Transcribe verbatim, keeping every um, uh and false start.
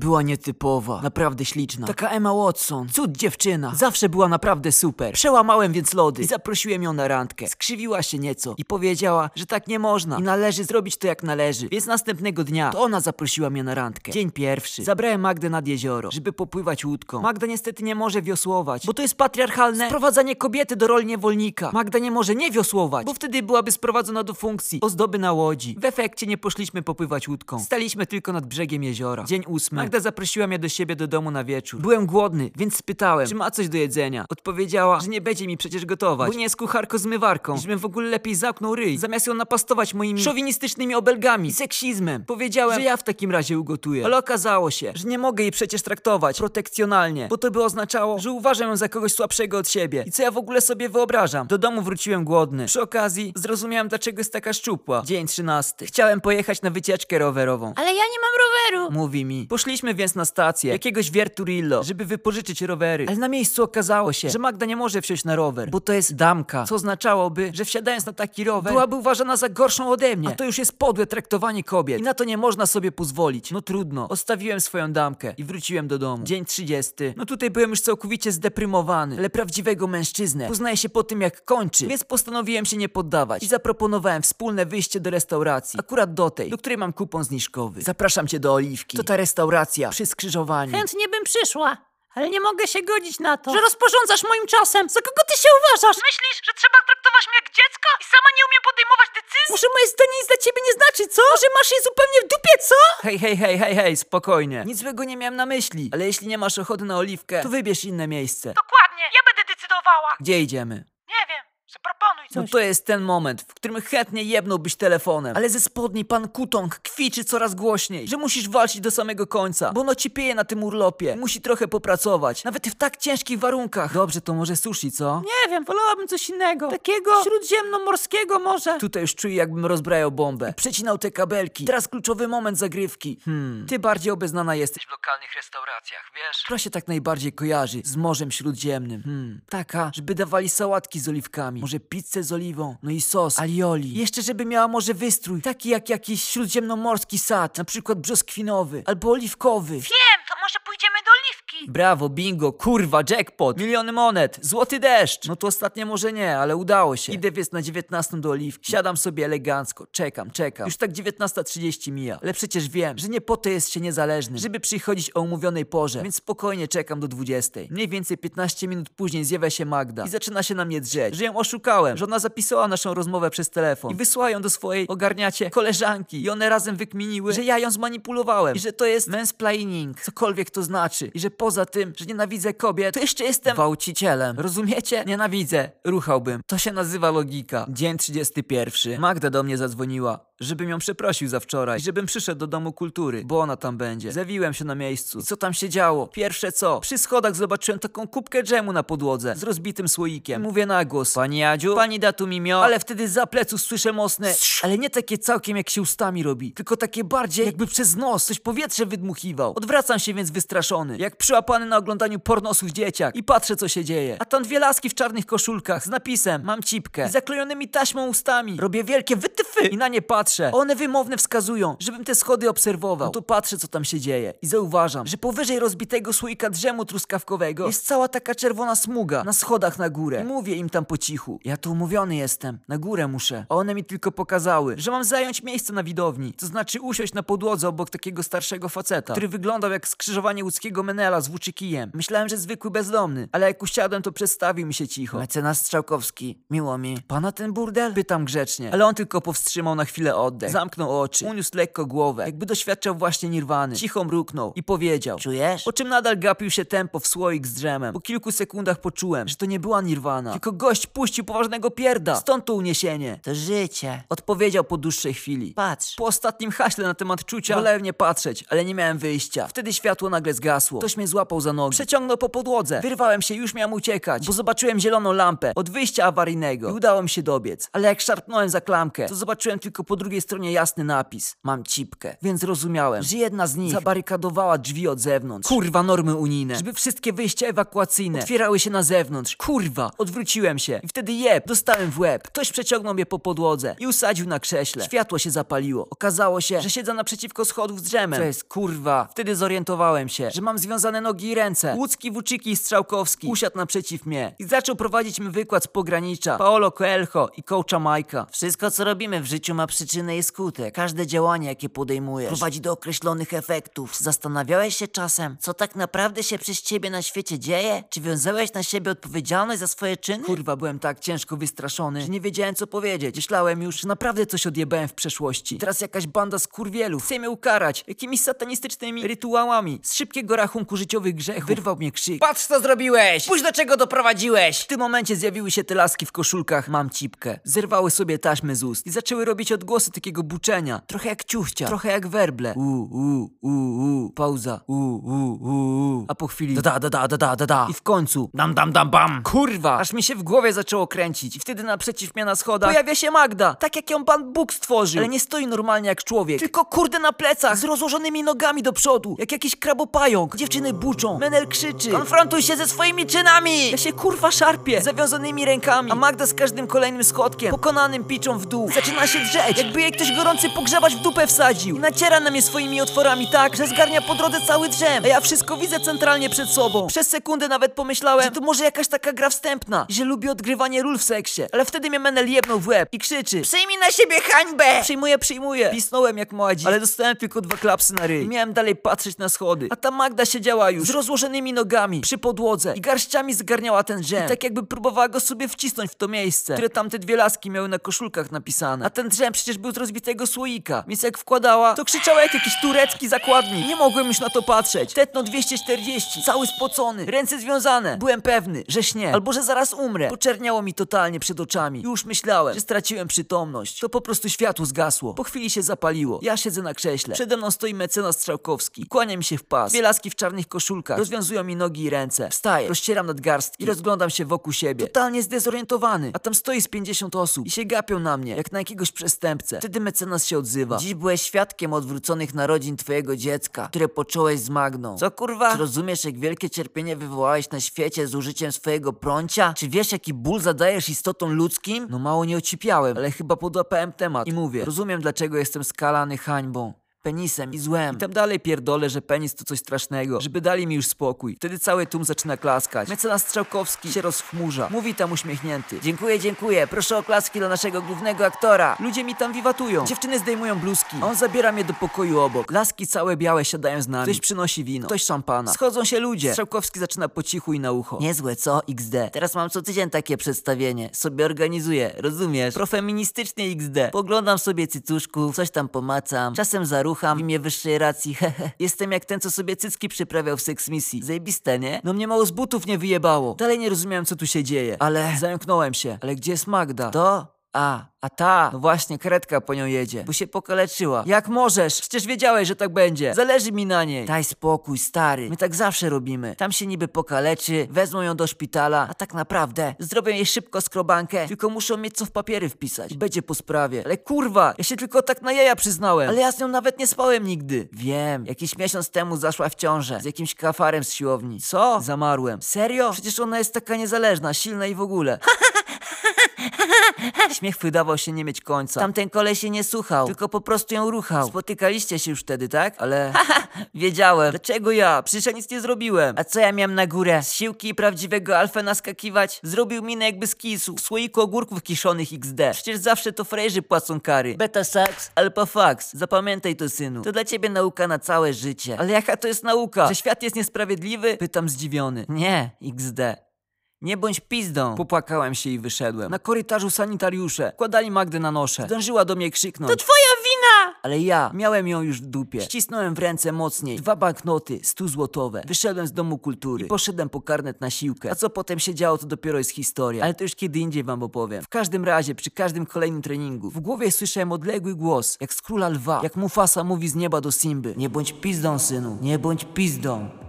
Była nietypowa, naprawdę śliczna. Taka Emma Watson, cud dziewczyna. Zawsze była naprawdę super. Przełamałem więc lody i zaprosiłem ją na randkę. Skrzywiła się nieco i powiedziała, że tak nie można i należy zrobić to jak należy. Więc następnego dnia to ona zaprosiła mnie na randkę. Dzień pierwszy. Zabrałem Magdę nad jezioro, żeby popływać łódką. Magda niestety nie może wiosłować, bo to jest patriarchalne sprowadzanie kobiety do roli niewolnika. Magda nie może nie wiosłować, bo wtedy byłaby sprowadzona do funkcji ozdoby na łodzi. W efekcie nie poszliśmy popływać łódką. Staliśmy tylko nad brzegiem jeziora. Dzień ósmy. Magda zaprosiła mnie do siebie do domu na wieczór. Byłem głodny, więc spytałem, czy ma coś do jedzenia. Odpowiedziała, że nie będzie mi przecież gotować, bo nie jest kucharko-zmywarką, żebym w ogóle lepiej zamknął ryj, zamiast ją napastować moimi szowinistycznymi obelgami i seksizmem. Powiedziałem, że ja w takim razie ugotuję. Ale okazało się, że nie mogę jej przecież traktować protekcjonalnie, bo to by oznaczało, że uważam ją za kogoś słabszego od siebie. I co ja w ogóle sobie wyobrażam? Do domu wróciłem głodny. Przy okazji zrozumiałem, dlaczego jest taka szczupła. Dzień trzynasty. Chciałem pojechać na wycieczkę rowerową. Ale ja nie mam roweru, mówi mi. Poszliśmy więc na stację jakiegoś Wierturillo, żeby wypożyczyć rowery. Ale na miejscu okazało się, że Magda nie może wsiąść na rower, bo to jest damka, co oznaczałoby, że wsiadając na taki rower byłaby uważana za gorszą ode mnie. A to już jest podłe traktowanie kobiet i na to nie można sobie pozwolić. No trudno. Odstawiłem swoją damkę i wróciłem do domu. Dzień trzydziesty. No tutaj byłem już całkowicie zdeprymowany, ale prawdziwego mężczyznę poznaje się po tym, jak kończy, więc postanowiłem się nie poddawać i zaproponowałem wspólne wyjście do restauracji. Akurat do tej, do której mam kupon zniżkowy. Zapraszam cię do Oliwki. To ta restauracja przy skrzyżowaniu. Chętnie bym przyszła, ale nie mogę się godzić na to, że rozporządzasz moim czasem. Za kogo ty się uważasz? Myślisz, że trzeba traktować mnie jak dziecko i sama nie umiem podejmować decyzji? Może moje zdanie nic dla ciebie nie znaczy, co? Może masz je zupełnie w dupie, co? Hej, hej, hej, hej, hej, spokojnie. Nic złego nie miałem na myśli, ale jeśli nie masz ochoty na Oliwkę, to wybierz inne miejsce. Dokładnie, ja będę decydowała. Gdzie idziemy? Nie wiem. Zaproponuj coś. No to jest ten moment, w którym chętnie jebnąłbyś telefonem, ale ze spodni pan Kutong kwiczy coraz głośniej, że musisz walczyć do samego końca, bo ono ci pieje na tym urlopie. Musi trochę popracować, nawet w tak ciężkich warunkach. Dobrze, to może sushi, co? Nie wiem, wolałabym coś innego. Takiego śródziemnomorskiego może. Tutaj już czuję, jakbym rozbrajał bombę. Przecinał te kabelki. Teraz kluczowy moment zagrywki. Hmm. Ty bardziej obeznana jesteś w lokalnych restauracjach, wiesz? Która się tak najbardziej kojarzy z Morzem Śródziemnym. Hmm. Taka, żeby dawali sałatki z oliwkami. Może pizzę z oliwą, no i sos alioli. Jeszcze żeby miała może wystrój taki jak jakiś śródziemnomorski sad, na przykład brzoskwinowy albo oliwkowy. Wiem, to może pójdziemy do Oliwki. Brawo, bingo, kurwa, jackpot, miliony monet, złoty deszcz. No to ostatnie może nie, ale udało się. Idę więc na dziewiętnastą do Oliwki. Siadam sobie elegancko, czekam, czekam. Już tak dziewiętnasta trzydzieści mija, ale przecież wiem, że nie po to jest się niezależny, żeby przychodzić o umówionej porze, więc spokojnie czekam do dwudziestej. Mniej więcej piętnaście minut później zjawia się Magda i zaczyna się na mnie drzeć, że ją szukałem, że ona zapisała naszą rozmowę przez telefon i wysłała ją do swojej, ogarniacie, koleżanki i one razem wykminiły, że ja ją zmanipulowałem i że to jest mansplaining, cokolwiek to znaczy i że poza tym, że nienawidzę kobiet, to jeszcze jestem gwałcicielem, rozumiecie? Nienawidzę, ruchałbym. To się nazywa logika. Dzień trzydziesty pierwszy. Magda do mnie zadzwoniła, żebym ją przeprosił za wczoraj, żebym przyszedł do Domu Kultury, bo ona tam będzie. Zawiłem się na miejscu. I co tam się działo? Pierwsze co? Przy schodach zobaczyłem taką kubkę dżemu na podłodze z rozbitym słoikiem. Mówię na głos: pani Jadziu, pani da tu mi mio, ale wtedy za pleców słyszę mocne, ale nie takie całkiem jak się ustami robi, tylko takie bardziej jakby przez nos coś powietrze wydmuchiwał. Odwracam się więc wystraszony, jak przyłapany na oglądaniu pornosów dzieciak i patrzę, co się dzieje. A tam dwie laski w czarnych koszulkach z napisem "mam cipkę" i zaklejonymi taśmą ustami. Robię wielkie wytyfy i na nie patrzę. One wymowne wskazują, żebym te schody obserwował. No to patrzę, co tam się dzieje i zauważam, że powyżej rozbitego słoika drzemu truskawkowego jest cała taka czerwona smuga na schodach na górę. I mówię im tam po cichu: ja tu umówiony jestem, na górę muszę. A one mi tylko pokazały, że mam zająć miejsce na widowni, to znaczy usiąść na podłodze obok takiego starszego faceta, który wyglądał jak skrzyżowanie łódzkiego Menela z Włóczykijem. Myślałem, że zwykły bezdomny, ale jak usiadłem, to przedstawił mi się cicho: Mecenas Strzałkowski, miło mi. Pana ten burdel? Pytam grzecznie, ale on tylko powstrzymał na chwilę oddech, zamknął oczy, uniósł lekko głowę, jakby doświadczał właśnie nirwany. Cicho mruknął i powiedział: czujesz? Po czym nadal gapił się tempo w słoik z drzemem. Po kilku sekundach poczułem, że to nie była nirwana, tylko gość puścił poważnego pierda. Stąd to uniesienie. To życie, odpowiedział po dłuższej chwili. Patrz. Po ostatnim haśle na temat czucia wolałem nie patrzeć, ale nie miałem wyjścia. Wtedy światło nagle zgasło. Ktoś mnie złapał złapał za nogę. Przeciągnął po podłodze. Wyrwałem się, już miałem uciekać, bo zobaczyłem zieloną lampę od wyjścia awaryjnego i udało mi się dobiec. Ale jak szarpnąłem za klamkę, to zobaczyłem tylko po drugiej stronie jasny napis. Mam cipkę. Więc rozumiałem, że jedna z nich zabarykadowała drzwi od zewnątrz. Kurwa, normy unijne. Żeby wszystkie wyjścia ewakuacyjne otwierały się na zewnątrz. Kurwa. Odwróciłem się i wtedy jeb, dostałem w łeb. Ktoś przeciągnął mnie po podłodze i usadził na krześle. Światło się zapaliło. Okazało się, że siedzę naprzeciwko schodów z drzemem. Co jest kurwa? Wtedy zorientowałem się, że mam związane nogi i ręce. Łódzki, Włóczyki i Strzałkowski usiadł naprzeciw mnie i zaczął prowadzić mi wykład z pogranicza, Paulo Coelho i coacha Majka. Wszystko, co robimy w życiu, ma przyczynę i skutek. Każde działanie, jakie podejmujesz, prowadzi do określonych efektów. Czy zastanawiałeś się czasem, co tak naprawdę się przez ciebie na świecie dzieje? Czy wiązałeś na siebie odpowiedzialność za swoje czyny? Kurwa, byłem tak ciężko wystraszony, że nie wiedziałem, co powiedzieć. Myślałem już, że naprawdę coś odjebałem w przeszłości. Teraz jakaś banda skurwielów chce mnie ukarać jakimiś satanistycznymi rytuałami z szybkiego rachunku życiowych grzechów. Wyrwał mnie krzyk. Patrz, co zrobiłeś! Spójrz, do czego doprowadziłeś! W tym momencie zjawiły się te laski w koszulkach. Mam cipkę. Zerwały sobie taśmy z ust i zaczęły robić odgłosy takiego buczenia. Trochę jak ciuchcia, trochę jak werble. U, u, u, u. Pauza. U, u, u, u. A po chwili da, da, da, da, da, da, da. I w końcu dam, dam, dam, bam. Kurwa! Aż mi się w głowie zaczęło kręcić. I wtedy naprzeciw mnie na schodach pojawia się Magda. Tak jak ją Pan Bóg stworzył. Ale nie stoi normalnie jak człowiek, tylko kurde na plecach, z rozłożonymi nogami do przodu, jak jakiś krabopająk. Dziewczyny buczą, Menel krzyczy. Konfrontuj się ze swoimi czynami! Ja się kurwa szarpię, z zawiązanymi rękami. A Magda z każdym kolejnym schodkiem pokonanym piczą w dół. Zaczyna się drzeć, jakby jej ktoś gorący pogrzebać w dupę wsadził. I naciera na mnie swoimi otworami tak, że zgarnia po drodze cały drzem. A ja wszystko widzę centralnie przed sobą. Przez sekundę nawet pomyślałem, że to może jakaś taka gra wstępna, że lubi odgrywanie ról w seksie. Ale wtedy mnie Menel jebnął w łeb i krzyczy: przyjmij na siebie hańbę! Przyjmuję, przyjmuję. Pisnąłem jak mała dziś, ale dostałem tylko dwa klapsy na ryj. I miałem dalej patrzeć na schody. A ta Magda siedziała już z rozłożonymi nogami przy podłodze i garściami zgarniała ten drzem. I tak jakby próbowała go sobie wcisnąć w to miejsce, które tamte dwie laski miały na koszulkach napisane. A ten drzem przecież był z rozbitego słoika, więc jak wkładała, to krzyczała jak jakiś turecki zakładnik. Nie mogłem już na to patrzeć. Tetno dwieście czterdzieści, cały spocony, ręce związane. Byłem pewny, że śnię, albo że zaraz umrę. Poczerniało mi totalnie przed oczami. Już myślałem, że straciłem przytomność. To po prostu światło zgasło. Po chwili się zapaliło. Ja siedzę na krześle. Przede mną stoi mecenas Strzałkowski. Kłania mi się w pas. Dwie laski w czarnych koszulkach rozwiązują mi nogi i ręce. Wstaję, rozcieram nadgarstki i rozglądam się wokół siebie. Totalnie zdezorientowany. A tam stoi z pięćdziesiąt osób i się gapią na mnie, jak na jakiegoś przestępcę. Wtedy mecenas się odzywa. Dziś byłeś świadkiem odwróconych narodzin twojego dziecka, które począłeś z Magną. Co kurwa? Czy rozumiesz, jak wielkie cierpienie wywołałeś na świecie z użyciem swojego prącia? Czy wiesz, jaki ból zadajesz istotom ludzkim? No mało nie ocipiałem, ale chyba podłapałem temat i mówię: rozumiem, dlaczego jestem skalany hańbą, penisem i złem. I tam dalej pierdolę, że penis to coś strasznego, żeby dali mi już spokój. Wtedy cały tłum zaczyna klaskać. Mecenas Strzałkowski się rozchmurza. Mówi tam uśmiechnięty: dziękuję, dziękuję. Proszę o klaski dla naszego głównego aktora. Ludzie mi tam wiwatują. Dziewczyny zdejmują bluzki. A on zabiera mnie do pokoju obok. Laski całe białe siadają z nami. Ktoś przynosi wino, ktoś szampana. Schodzą się ludzie. Strzałkowski zaczyna po cichu i na ucho: niezłe, co? iks de. Teraz mam co tydzień takie przedstawienie. Sobie organizuję, rozumiesz? Profeministycznie iks de. Poglądam sobie cycuszków, coś tam pomacam. Czasem zarucham w imię wyższej racji, hehe. Jestem jak ten, co sobie cycki przyprawiał w Seks Misji. Zajebiste, nie? No mnie mało z butów nie wyjebało. Dalej nie rozumiałem, co tu się dzieje. Ale zająknąłem się. Ale gdzie jest Magda? To... A, a ta, no właśnie, karetka po nią jedzie, bo się pokaleczyła. Jak możesz? Przecież wiedziałeś, że tak będzie. Zależy mi na niej. Daj spokój, stary. My tak zawsze robimy. Tam się niby pokaleczy, wezmą ją do szpitala, a tak naprawdę zrobią jej szybko skrobankę, tylko muszą mieć co w papiery wpisać. I będzie po sprawie. Ale kurwa, ja się tylko tak na jaja przyznałem. Ale ja z nią nawet nie spałem nigdy. Wiem, jakiś miesiąc temu zaszła w ciążę z jakimś kafarem z siłowni. Co? Zamarłem. Serio? Przecież ona jest taka niezależna, silna i w ogóle. Śmiech wydawał się nie mieć końca. Tamten koleś się nie słuchał, tylko po prostu ją ruchał. Spotykaliście się już wtedy, tak? Ale... haha, wiedziałem. Dlaczego ja? Przecież ja nic nie zrobiłem. A co ja miałem na górę? Z siłki i prawdziwego alfę naskakiwać? Zrobił minę, jakby z kisu w słoiku ogórków kiszonych iks de. Przecież zawsze to frajerzy płacą kary. Beta sax, alpa fax. Zapamiętaj to, synu. To dla ciebie nauka na całe życie. Ale jaka to jest nauka? Że świat jest niesprawiedliwy? Pytam zdziwiony. Nie, iks de. Nie bądź pizdą. Popłakałem się i wyszedłem. Na korytarzu sanitariusze kładali Magdę na nosze. Zdążyła do mnie krzyknąć: to twoja wina! Ale ja miałem ją już w dupie. Ścisnąłem w ręce mocniej dwa banknoty stu złotowe. Wyszedłem z domu kultury i poszedłem po karnet na siłkę. A co potem się działo, to dopiero jest historia. Ale to już kiedy indziej wam opowiem. W każdym razie, przy każdym kolejnym treningu w głowie słyszałem odległy głos, jak z Króla Lwa, jak Mufasa mówi z nieba do Simby: nie bądź pizdą, synu, nie bądź pizdą.